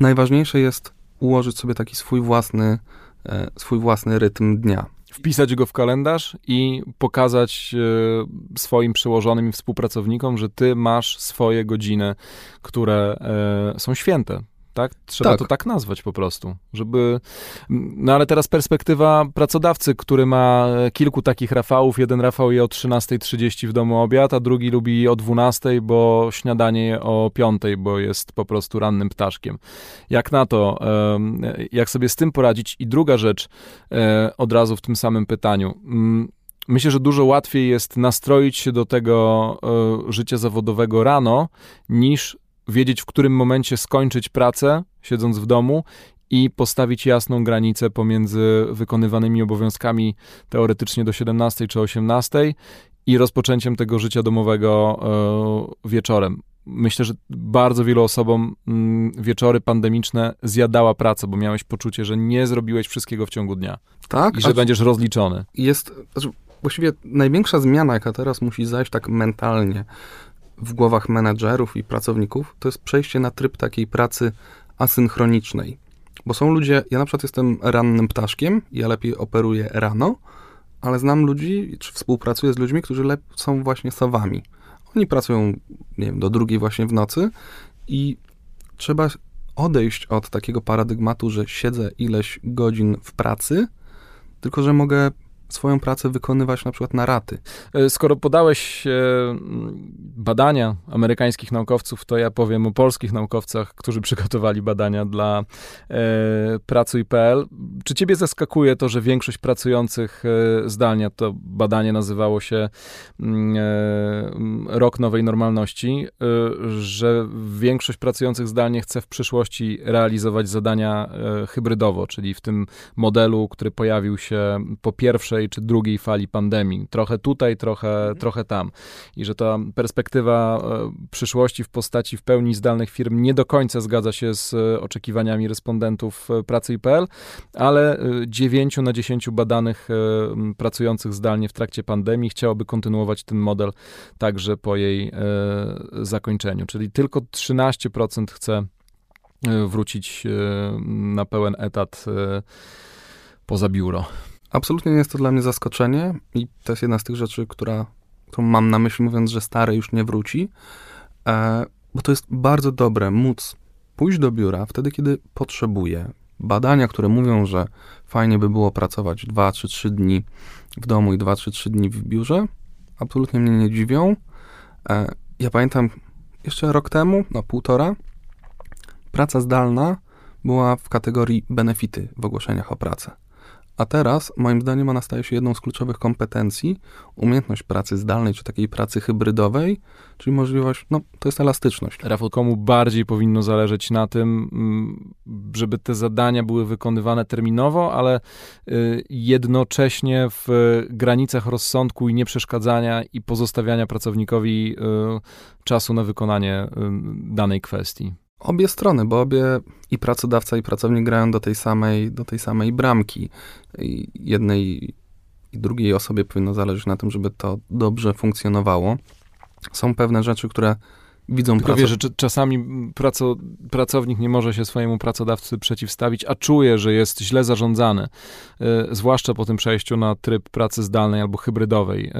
najważniejsze jest ułożyć sobie taki swój własny rytm dnia. Wpisać go w kalendarz i pokazać swoim przełożonym i współpracownikom, że ty masz swoje godziny, które są święte, tak? Trzeba to tak nazwać po prostu, żeby... No ale teraz perspektywa pracodawcy, który ma kilku takich Rafałów. Jeden Rafał je o 13:30 w domu obiad, a drugi lubi o 12:00, bo śniadanie je o 5:00, bo jest po prostu rannym ptaszkiem. Jak na to? Jak sobie z tym poradzić? I druga rzecz od razu w tym samym pytaniu. Myślę, że dużo łatwiej jest nastroić się do tego życia zawodowego rano, niż wiedzieć, w którym momencie skończyć pracę, siedząc w domu, i postawić jasną granicę pomiędzy wykonywanymi obowiązkami teoretycznie do 17 czy 18 i rozpoczęciem tego życia domowego wieczorem. Myślę, że bardzo wielu osobom wieczory pandemiczne zjadała praca, bo miałeś poczucie, że nie zrobiłeś wszystkiego w ciągu dnia. Tak. I że będziesz rozliczony. Jest właściwie największa zmiana, jaka teraz musi zajść tak mentalnie w głowach menedżerów i pracowników, to jest przejście na tryb takiej pracy asynchronicznej. Bo są ludzie, ja na przykład jestem rannym ptaszkiem, ja lepiej operuję rano, ale znam ludzi, czy współpracuję z ludźmi, którzy są właśnie sowami. Oni pracują, nie wiem, do 2:00 właśnie w nocy i trzeba odejść od takiego paradygmatu, że siedzę ileś godzin w pracy, tylko że mogę swoją pracę wykonywać na przykład na raty. Skoro podałeś badania amerykańskich naukowców, to ja powiem o polskich naukowcach, którzy przygotowali badania dla pracuj.pl. Czy ciebie zaskakuje to, że większość pracujących zdalnie, to badanie nazywało się Rok Nowej Normalności, że większość pracujących zdalnie chce w przyszłości realizować zadania hybrydowo, czyli w tym modelu, który pojawił się po pierwszej czy drugiej fali pandemii. Trochę tutaj, trochę tam. I że ta perspektywa przyszłości w postaci w pełni zdalnych firm nie do końca zgadza się z oczekiwaniami respondentów pracuj.pl, ale 9 na 10 badanych pracujących zdalnie w trakcie pandemii chciałoby kontynuować ten model także po jej zakończeniu. Czyli tylko 13% chce wrócić na pełen etat poza biuro. Absolutnie nie jest to dla mnie zaskoczenie i to jest jedna z tych rzeczy, którą mam na myśli, mówiąc, że stare już nie wróci, bo to jest bardzo dobre móc pójść do biura wtedy, kiedy potrzebuję. Badania, które mówią, że fajnie by było pracować 2-3 dni w domu i 2-3 dni w biurze, absolutnie mnie nie dziwią. Ja pamiętam jeszcze rok temu, no półtora, praca zdalna była w kategorii benefity w ogłoszeniach o pracę. A teraz, moim zdaniem, ona staje się jedną z kluczowych kompetencji, umiejętność pracy zdalnej, czy takiej pracy hybrydowej, czyli możliwość, no, to jest elastyczność. Rafał, komu bardziej powinno zależeć na tym, żeby te zadania były wykonywane terminowo, ale jednocześnie w granicach rozsądku i nieprzeszkadzania i pozostawiania pracownikowi czasu na wykonanie danej kwestii? Obie strony, bo obie i pracodawca, i pracownik grają do tej samej bramki. I jednej i drugiej osobie powinno zależeć na tym, żeby to dobrze funkcjonowało. Są pewne rzeczy, które widzą pracę. Tylko wiesz, że czasami pracownik nie może się swojemu pracodawcy przeciwstawić, a czuje, że jest źle zarządzany, zwłaszcza po tym przejściu na tryb pracy zdalnej albo hybrydowej.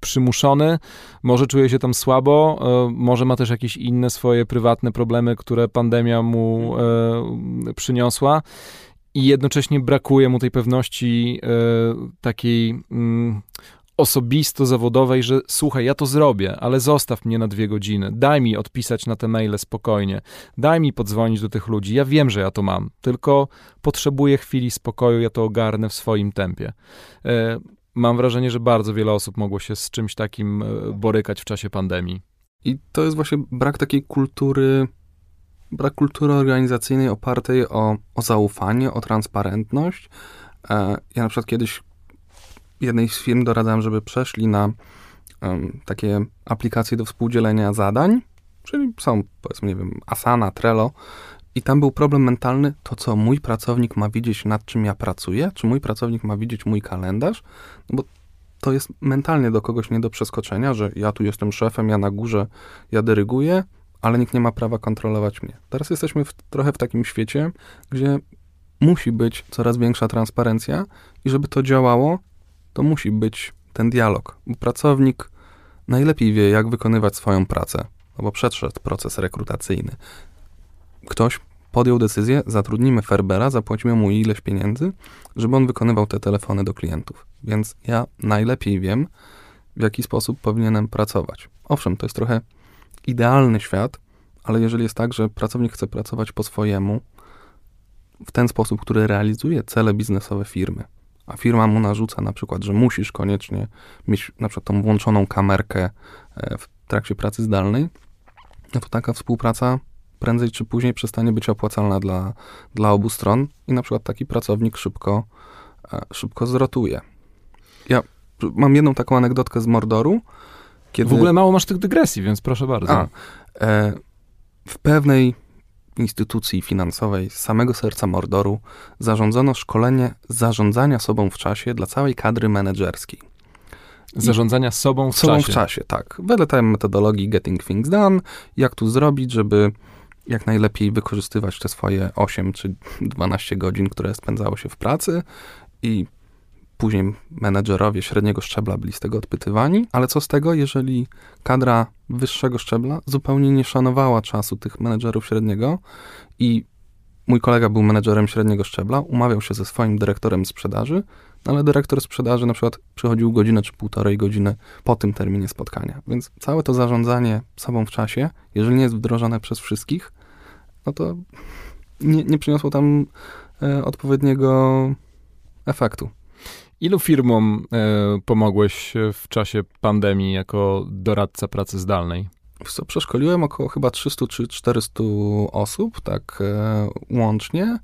Przymuszony, może czuje się tam słabo, może ma też jakieś inne swoje prywatne problemy, które pandemia mu przyniosła i jednocześnie brakuje mu tej pewności takiej osobisto-zawodowej, że słuchaj, ja to zrobię, ale zostaw mnie na 2 godziny, daj mi odpisać na te maile spokojnie, daj mi podzwonić do tych ludzi, ja wiem, że ja to mam, tylko potrzebuję chwili spokoju, ja to ogarnę w swoim tempie. Mam wrażenie, że bardzo wiele osób mogło się z czymś takim borykać w czasie pandemii. I to jest właśnie brak takiej kultury, organizacyjnej opartej o zaufanie, o transparentność. Ja na przykład kiedyś jednej z firm doradzałem, żeby przeszli na takie aplikacje do współdzielenia zadań, czyli są, powiedzmy, nie wiem, Asana, Trello, i tam był problem mentalny, to co mój pracownik ma widzieć, nad czym ja pracuję, czy mój pracownik ma widzieć mój kalendarz, no bo to jest mentalnie do kogoś nie do przeskoczenia, że ja tu jestem szefem, ja na górze, ja dyryguję, ale nikt nie ma prawa kontrolować mnie. Teraz jesteśmy trochę w takim świecie, gdzie musi być coraz większa transparencja i żeby to działało, to musi być ten dialog. Pracownik najlepiej wie, jak wykonywać swoją pracę, no bo przeszedł proces rekrutacyjny. Ktoś podjął decyzję, zatrudnimy Ferbera, zapłacimy mu ileś pieniędzy, żeby on wykonywał te telefony do klientów. Więc ja najlepiej wiem, w jaki sposób powinienem pracować. Owszem, to jest trochę idealny świat, ale jeżeli jest tak, że pracownik chce pracować po swojemu, w ten sposób, który realizuje cele biznesowe firmy, a firma mu narzuca na przykład, że musisz koniecznie mieć na przykład tą włączoną kamerkę w trakcie pracy zdalnej, no to taka współpraca prędzej czy później przestanie być opłacalna dla obu stron i na przykład taki pracownik szybko zrotuje. Ja mam jedną taką anegdotkę z Mordoru, kiedy... W ogóle mało masz tych dygresji, więc proszę bardzo. W pewnej instytucji finansowej z samego serca Mordoru zarządzono szkolenie zarządzania sobą w czasie dla całej kadry menedżerskiej. Zarządzania sobą w czasie. Sobą w czasie, tak. Wedle tej metodologii Getting Things Done, jak tu zrobić, żeby jak najlepiej wykorzystywać te swoje 8 czy 12 godzin, które spędzało się w pracy i później menedżerowie średniego szczebla byli z tego odpytywani, ale co z tego, jeżeli kadra wyższego szczebla zupełnie nie szanowała czasu tych menedżerów średniego i mój kolega był menedżerem średniego szczebla, umawiał się ze swoim dyrektorem sprzedaży, ale dyrektor sprzedaży na przykład przychodził godzinę czy 1,5 godziny po tym terminie spotkania. Więc całe to zarządzanie sobą w czasie, jeżeli nie jest wdrożone przez wszystkich, no to nie przyniosło tam odpowiedniego efektu. Ilu firmom pomogłeś w czasie pandemii jako doradca pracy zdalnej? Przeszkoliłem około chyba 300 czy 400 osób, tak łącznie,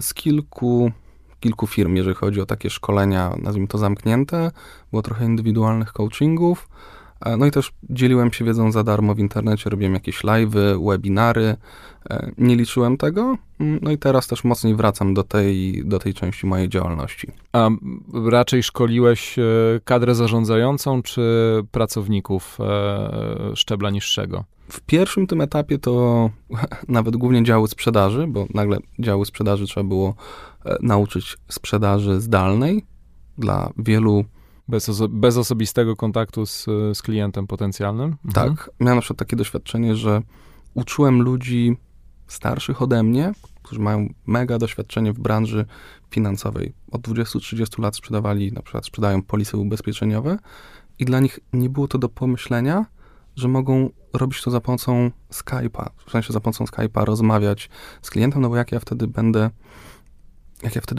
z kilku firm, jeżeli chodzi o takie szkolenia, nazwijmy to zamknięte, było trochę indywidualnych coachingów, no i też dzieliłem się wiedzą za darmo w internecie, robiłem jakieś live'y, webinary, nie liczyłem tego, no i teraz też mocniej wracam do tej części mojej działalności. A raczej szkoliłeś kadrę zarządzającą, czy pracowników szczebla niższego? W pierwszym tym etapie to nawet głównie działy sprzedaży, bo nagle działy sprzedaży trzeba było nauczyć sprzedaży zdalnej dla wielu... Bez osobistego kontaktu z klientem potencjalnym? Tak. Miałem na przykład takie doświadczenie, że uczyłem ludzi starszych ode mnie, którzy mają mega doświadczenie w branży finansowej. Od 20-30 lat sprzedają polisy ubezpieczeniowe i dla nich nie było to do pomyślenia, że mogą robić to za pomocą Skype'a, w sensie za pomocą Skype'a rozmawiać z klientem, no bo jak ja wtedy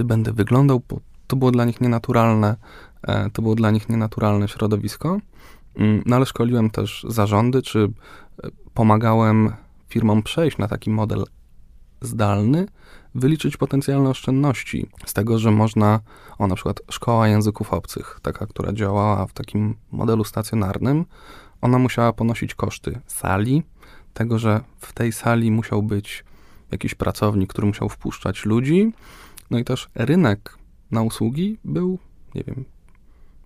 będę wyglądał, bo to było dla nich nienaturalne, środowisko, no ale szkoliłem też zarządy, czy pomagałem firmom przejść na taki model zdalny, wyliczyć potencjalne oszczędności z tego, że można, na przykład szkoła języków obcych, taka, która działała w takim modelu stacjonarnym, ona musiała ponosić koszty sali, tego, że w tej sali musiał być jakiś pracownik, który musiał wpuszczać ludzi, no i też rynek na usługi był, nie wiem,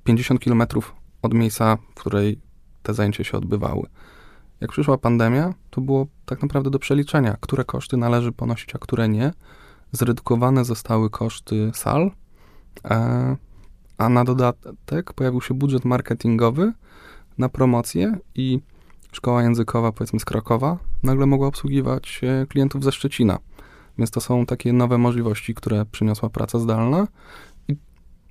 50 kilometrów od miejsca, w której te zajęcia się odbywały. Jak przyszła pandemia, to było tak naprawdę do przeliczenia, które koszty należy ponosić, a które nie. Zredukowane zostały koszty sal, a na dodatek pojawił się budżet marketingowy na promocję i szkoła językowa, powiedzmy z Krakowa, nagle mogła obsługiwać klientów ze Szczecina. Więc to są takie nowe możliwości, które przyniosła praca zdalna i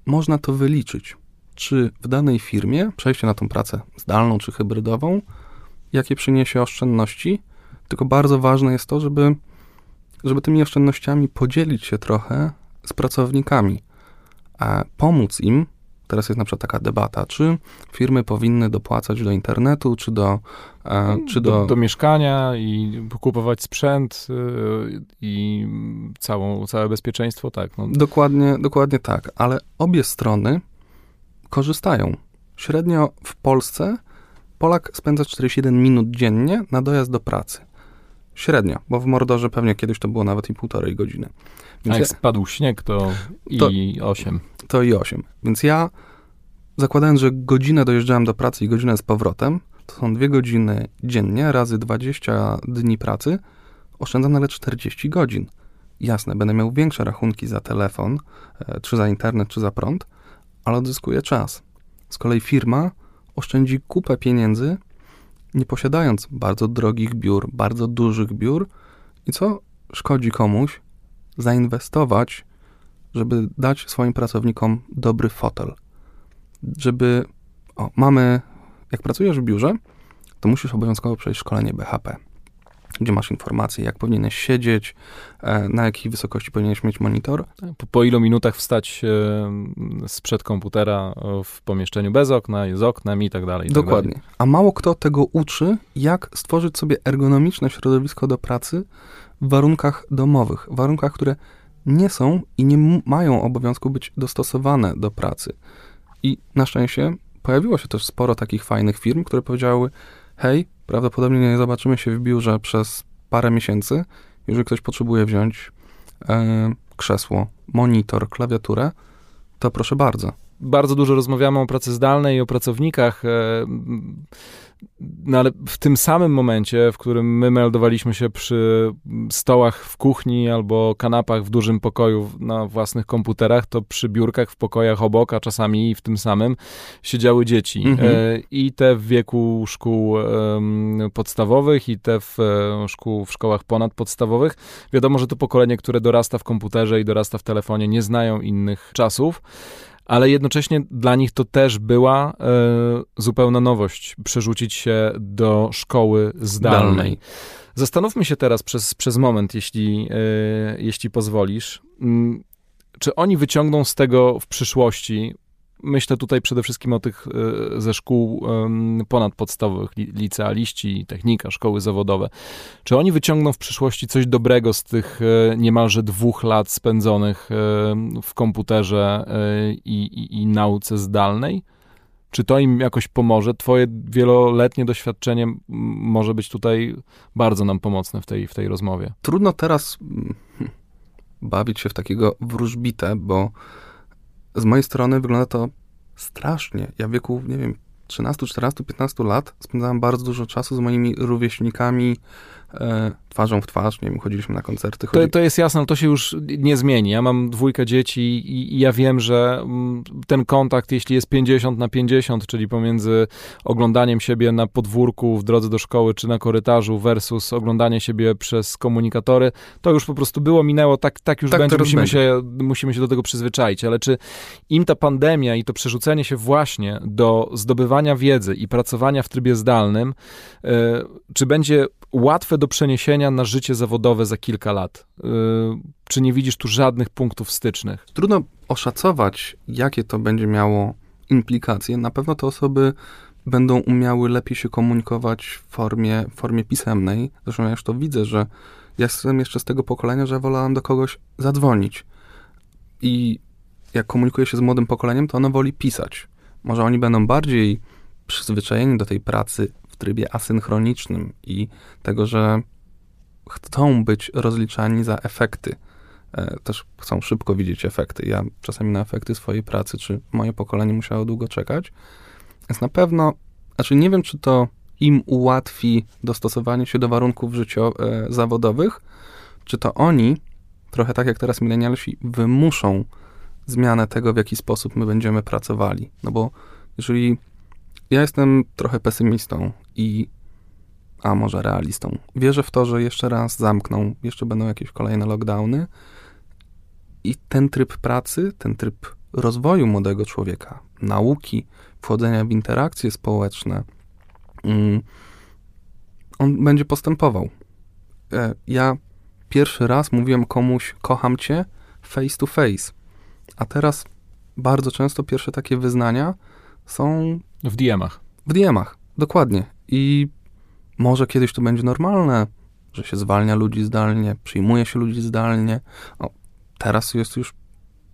można to wyliczyć, czy w danej firmie przejście na tą pracę zdalną czy hybrydową, jakie przyniesie oszczędności, tylko bardzo ważne jest to, żeby tymi oszczędnościami podzielić się trochę z pracownikami, a pomóc im. Teraz jest na przykład taka debata, czy firmy powinny dopłacać do internetu, czy do mieszkania i kupować sprzęt i całe bezpieczeństwo, tak. No. Dokładnie tak, ale obie strony korzystają. Średnio w Polsce Polak spędza 41 minut dziennie na dojazd do pracy. Średnio, bo w Mordorze pewnie kiedyś to było nawet i 1,5 godziny. Więc a jak spadł śnieg, to i 8. Więc ja, zakładając, że godzinę dojeżdżałem do pracy i godzinę z powrotem, to są 2 godziny dziennie razy 20 dni pracy, oszczędzam nawet 40 godzin. Jasne, będę miał większe rachunki za telefon, czy za internet, czy za prąd, ale odzyskuję czas. Z kolei firma oszczędzi kupę pieniędzy, nie posiadając bardzo drogich biur, bardzo dużych biur i co szkodzi komuś zainwestować, żeby dać swoim pracownikom dobry fotel. Jak pracujesz w biurze, to musisz obowiązkowo przejść szkolenie BHP, gdzie masz informacje, jak powinieneś siedzieć, na jakiej wysokości powinieneś mieć monitor. Po ilu minutach wstać sprzed komputera w pomieszczeniu bez okna, z oknem i tak dalej. Dokładnie. Tak dalej. A mało kto tego uczy, jak stworzyć sobie ergonomiczne środowisko do pracy w warunkach domowych, w warunkach, które nie są i nie mają obowiązku być dostosowane do pracy. I na szczęście pojawiło się też sporo takich fajnych firm, które powiedziały, hej, prawdopodobnie nie zobaczymy się w biurze przez parę miesięcy, jeżeli ktoś potrzebuje wziąć krzesło, monitor, klawiaturę, to proszę bardzo. Bardzo dużo rozmawiamy o pracy zdalnej i o pracownikach, no ale w tym samym momencie, w którym my meldowaliśmy się przy stołach w kuchni albo kanapach w dużym pokoju na własnych komputerach, to przy biurkach w pokojach obok, a czasami w tym samym, siedziały dzieci. I te w wieku szkół podstawowych i te w szkołach ponadpodstawowych. Wiadomo, że to pokolenie, które dorasta w komputerze i dorasta w telefonie, nie znają innych czasów. Ale jednocześnie dla nich to też była zupełna nowość, przerzucić się do szkoły zdalnej. Zastanówmy się teraz przez moment, jeśli pozwolisz, czy oni wyciągną z tego w przyszłości, myślę tutaj przede wszystkim o tych ze szkół ponadpodstawowych, licealiści, technika, szkoły zawodowe. Czy oni wyciągną w przyszłości coś dobrego z tych niemalże 2 lat spędzonych w komputerze i nauce zdalnej? Czy to im jakoś pomoże? Twoje wieloletnie doświadczenie może być tutaj bardzo nam pomocne w tej rozmowie. Trudno teraz bawić się w takiego wróżbitę, bo z mojej strony wygląda to strasznie. Ja w wieku, 13, 14, 15 lat spędzałem bardzo dużo czasu z moimi rówieśnikami twarzą w twarz, chodziliśmy na koncerty. To jest jasne, ale to się już nie zmieni. Ja mam 2 dzieci i ja wiem, że ten kontakt, jeśli jest 50/50, czyli pomiędzy oglądaniem siebie na podwórku w drodze do szkoły czy na korytarzu versus oglądanie siebie przez komunikatory, to już po prostu było, minęło, tak już tak będzie. Musimy się do tego przyzwyczaić. Ale czy im ta pandemia i to przerzucenie się właśnie do zdobywania wiedzy i pracowania w trybie zdalnym, czy będzie łatwe do przeniesienia na życie zawodowe za kilka lat? Czy nie widzisz tu żadnych punktów stycznych? Trudno oszacować, jakie to będzie miało implikacje. Na pewno te osoby będą umiały lepiej się komunikować w formie pisemnej. Zresztą ja już to widzę, że ja jestem jeszcze z tego pokolenia, że wolałem do kogoś zadzwonić. I jak komunikuję się z młodym pokoleniem, to ono woli pisać. Może oni będą bardziej przyzwyczajeni do tej pracy w trybie asynchronicznym i tego, że chcą być rozliczani za efekty. Też chcą szybko widzieć efekty. Ja czasami na efekty swojej pracy, czy moje pokolenie musiało długo czekać. Więc na pewno, nie wiem, czy to im ułatwi dostosowanie się do warunków zawodowych, czy to oni, trochę tak jak teraz milenialsi, wymuszą zmianę tego, w jaki sposób my będziemy pracowali. No bo jeżeli ja jestem trochę pesymistą a może realistą, wierzę w to, że jeszcze raz zamkną, jeszcze będą jakieś kolejne lockdowny i ten tryb pracy, ten tryb rozwoju młodego człowieka, nauki, wchodzenia w interakcje społeczne, on będzie postępował. Ja pierwszy raz mówiłem komuś, kocham cię, face to face, a teraz bardzo często pierwsze takie wyznania są... W DM-ach. W DM-ach, dokładnie. I może kiedyś to będzie normalne, że się zwalnia ludzi zdalnie, przyjmuje się ludzi zdalnie. O, teraz jest już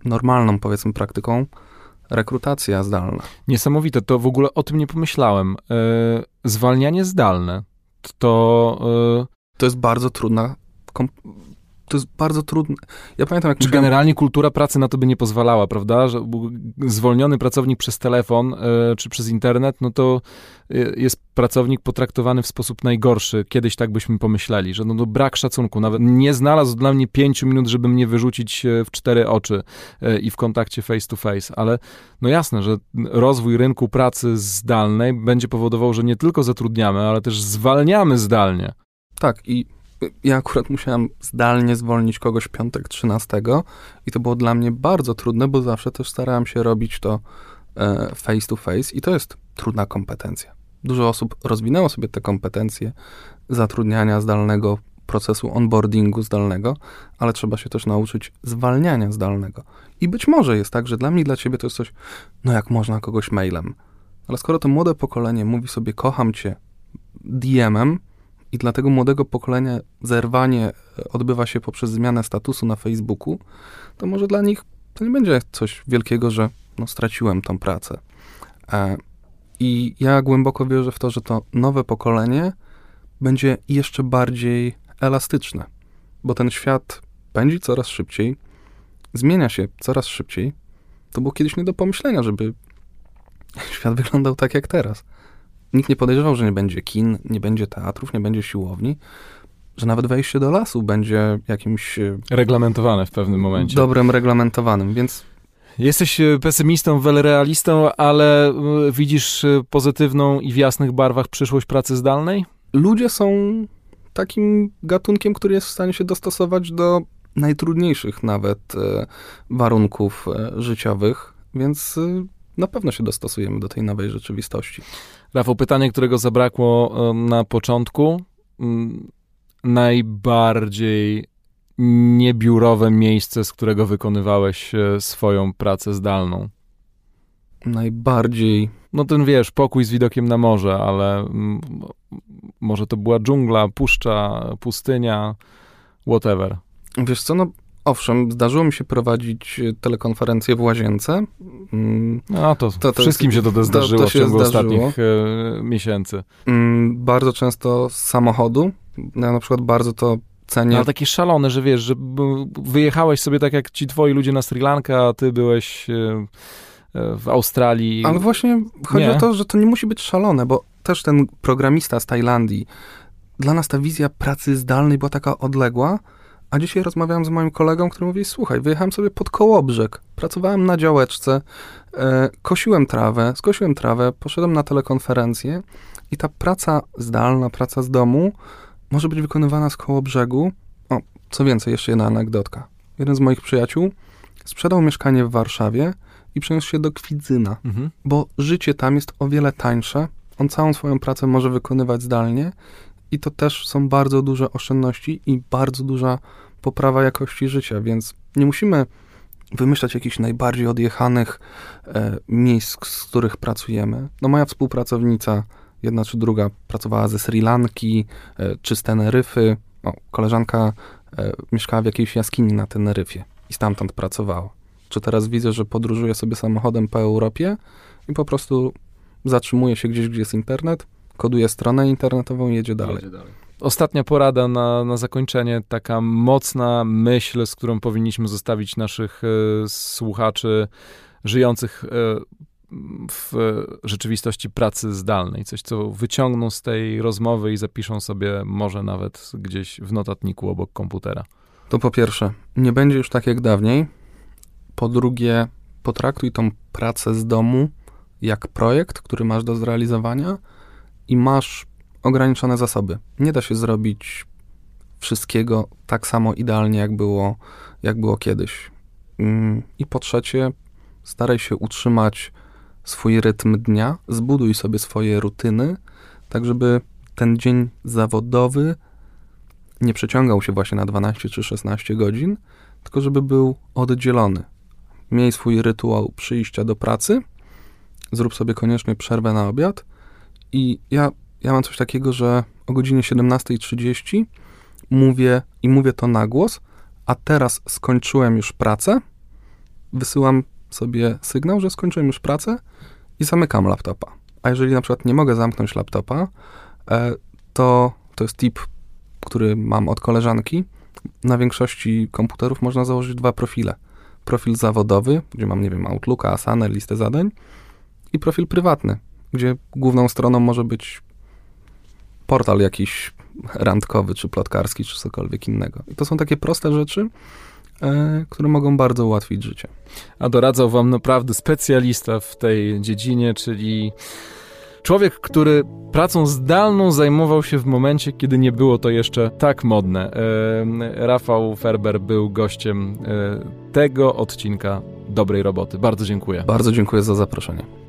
normalną, powiedzmy, praktyką rekrutacja zdalna. Niesamowite, to w ogóle o tym nie pomyślałem. Zwalnianie zdalne, to... To jest bardzo trudne. Ja pamiętam, jak... Czy generalnie kultura pracy na to by nie pozwalała, prawda? Że zwolniony pracownik przez telefon czy przez internet, no to jest pracownik potraktowany w sposób najgorszy. Kiedyś tak byśmy pomyśleli, że no brak szacunku. Nawet nie znalazł dla mnie 5 minut, żeby mnie wyrzucić w 4 oczy i w kontakcie face to face. Ale no jasne, że rozwój rynku pracy zdalnej będzie powodował, że nie tylko zatrudniamy, ale też zwalniamy zdalnie. Tak, i ja akurat musiałem zdalnie zwolnić kogoś piątek 13 i to było dla mnie bardzo trudne, bo zawsze też starałem się robić to face to face i to jest trudna kompetencja. Dużo osób rozwinęło sobie te kompetencje zatrudniania zdalnego, procesu onboardingu zdalnego, ale trzeba się też nauczyć zwalniania zdalnego. I być może jest tak, że dla mnie i dla ciebie to jest coś, no jak można kogoś mailem. Ale skoro to młode pokolenie mówi sobie kocham cię DM-em, i dla tego młodego pokolenia zerwanie odbywa się poprzez zmianę statusu na Facebooku, to może dla nich to nie będzie coś wielkiego, że no, straciłem tą pracę. I ja głęboko wierzę w to, że to nowe pokolenie będzie jeszcze bardziej elastyczne, bo ten świat pędzi coraz szybciej, zmienia się coraz szybciej. To było kiedyś nie do pomyślenia, żeby świat wyglądał tak jak teraz. Nikt nie podejrzewał, że nie będzie kin, nie będzie teatrów, nie będzie siłowni, że nawet wejście do lasu będzie jakimś... Reglamentowane w pewnym momencie. Dobrem reglamentowanym, więc... Jesteś pesymistą, welrealistą, ale widzisz pozytywną i w jasnych barwach przyszłość pracy zdalnej? Ludzie są takim gatunkiem, który jest w stanie się dostosować do najtrudniejszych nawet warunków życiowych, więc... Na pewno się dostosujemy do tej nowej rzeczywistości. Rafał, pytanie, którego zabrakło na początku. Najbardziej niebiurowe miejsce, z którego wykonywałeś swoją pracę zdalną. Najbardziej... No ten, wiesz, pokój z widokiem na morze, ale może to była dżungla, puszcza, pustynia, whatever. Wiesz co, no... Owszem, zdarzyło mi się prowadzić telekonferencję w łazience. No to wszystkim się to zdarzyło w ciągu ostatnich miesięcy. Bardzo często z samochodu. Ja na przykład bardzo to cenię. Ale takie szalone, że wiesz, że wyjechałeś sobie tak jak ci twoi ludzie na Sri Lankę, a ty byłeś w Australii. Ale właśnie chodzi o to, że to nie musi być szalone, bo też ten programista z Tajlandii, dla nas ta wizja pracy zdalnej była taka odległa. A dzisiaj rozmawiałem z moim kolegą, który mówi, słuchaj, wyjechałem sobie pod Kołobrzeg, pracowałem na działeczce, skosiłem trawę, poszedłem na telekonferencję i ta praca zdalna, praca z domu może być wykonywana z Kołobrzegu. O, co więcej, jeszcze jedna anegdotka. Jeden z moich przyjaciół sprzedał mieszkanie w Warszawie i przeniósł się do Kwidzyna, bo życie tam jest o wiele tańsze. On całą swoją pracę może wykonywać zdalnie. I to też są bardzo duże oszczędności i bardzo duża poprawa jakości życia, więc nie musimy wymyślać jakichś najbardziej odjechanych miejsc, z których pracujemy. No moja współpracownica, jedna czy druga, pracowała ze Sri Lanki czy z Teneryfy. O, koleżanka mieszkała w jakiejś jaskini na Teneryfie i stamtąd pracowała. Czy teraz widzę, że podróżuje sobie samochodem po Europie i po prostu zatrzymuje się gdzieś, gdzie jest internet, koduje stronę internetową i jedzie dalej. Ostatnia porada na zakończenie, taka mocna myśl, z którą powinniśmy zostawić naszych słuchaczy żyjących w rzeczywistości pracy zdalnej, coś, co wyciągną z tej rozmowy i zapiszą sobie może nawet gdzieś w notatniku obok komputera? To po pierwsze, nie będzie już tak jak dawniej. Po drugie, potraktuj tą pracę z domu jak projekt, który masz do zrealizowania i masz ograniczone zasoby. Nie da się zrobić wszystkiego tak samo idealnie, jak było kiedyś. I po trzecie, staraj się utrzymać swój rytm dnia, zbuduj sobie swoje rutyny, tak żeby ten dzień zawodowy nie przeciągał się właśnie na 12 czy 16 godzin, tylko żeby był oddzielony. Miej swój rytuał przyjścia do pracy, zrób sobie koniecznie przerwę na obiad i ja mam coś takiego, że o godzinie 17:30 mówię to na głos, a teraz skończyłem już pracę, wysyłam sobie sygnał, że skończyłem już pracę i zamykam laptopa. A jeżeli na przykład nie mogę zamknąć laptopa, to jest tip, który mam od koleżanki. Na większości komputerów można założyć dwa profile. Profil zawodowy, gdzie mam, nie wiem, Outlooka, Asanę, listę zadań i profil prywatny, gdzie główną stroną może być portal jakiś randkowy, czy plotkarski, czy cokolwiek innego. I to są takie proste rzeczy, które mogą bardzo ułatwić życie. A doradzał wam naprawdę specjalista w tej dziedzinie, czyli człowiek, który pracą zdalną zajmował się w momencie, kiedy nie było to jeszcze tak modne. Rafał Ferber był gościem tego odcinka Dobrej Roboty. Bardzo dziękuję. Bardzo dziękuję za zaproszenie.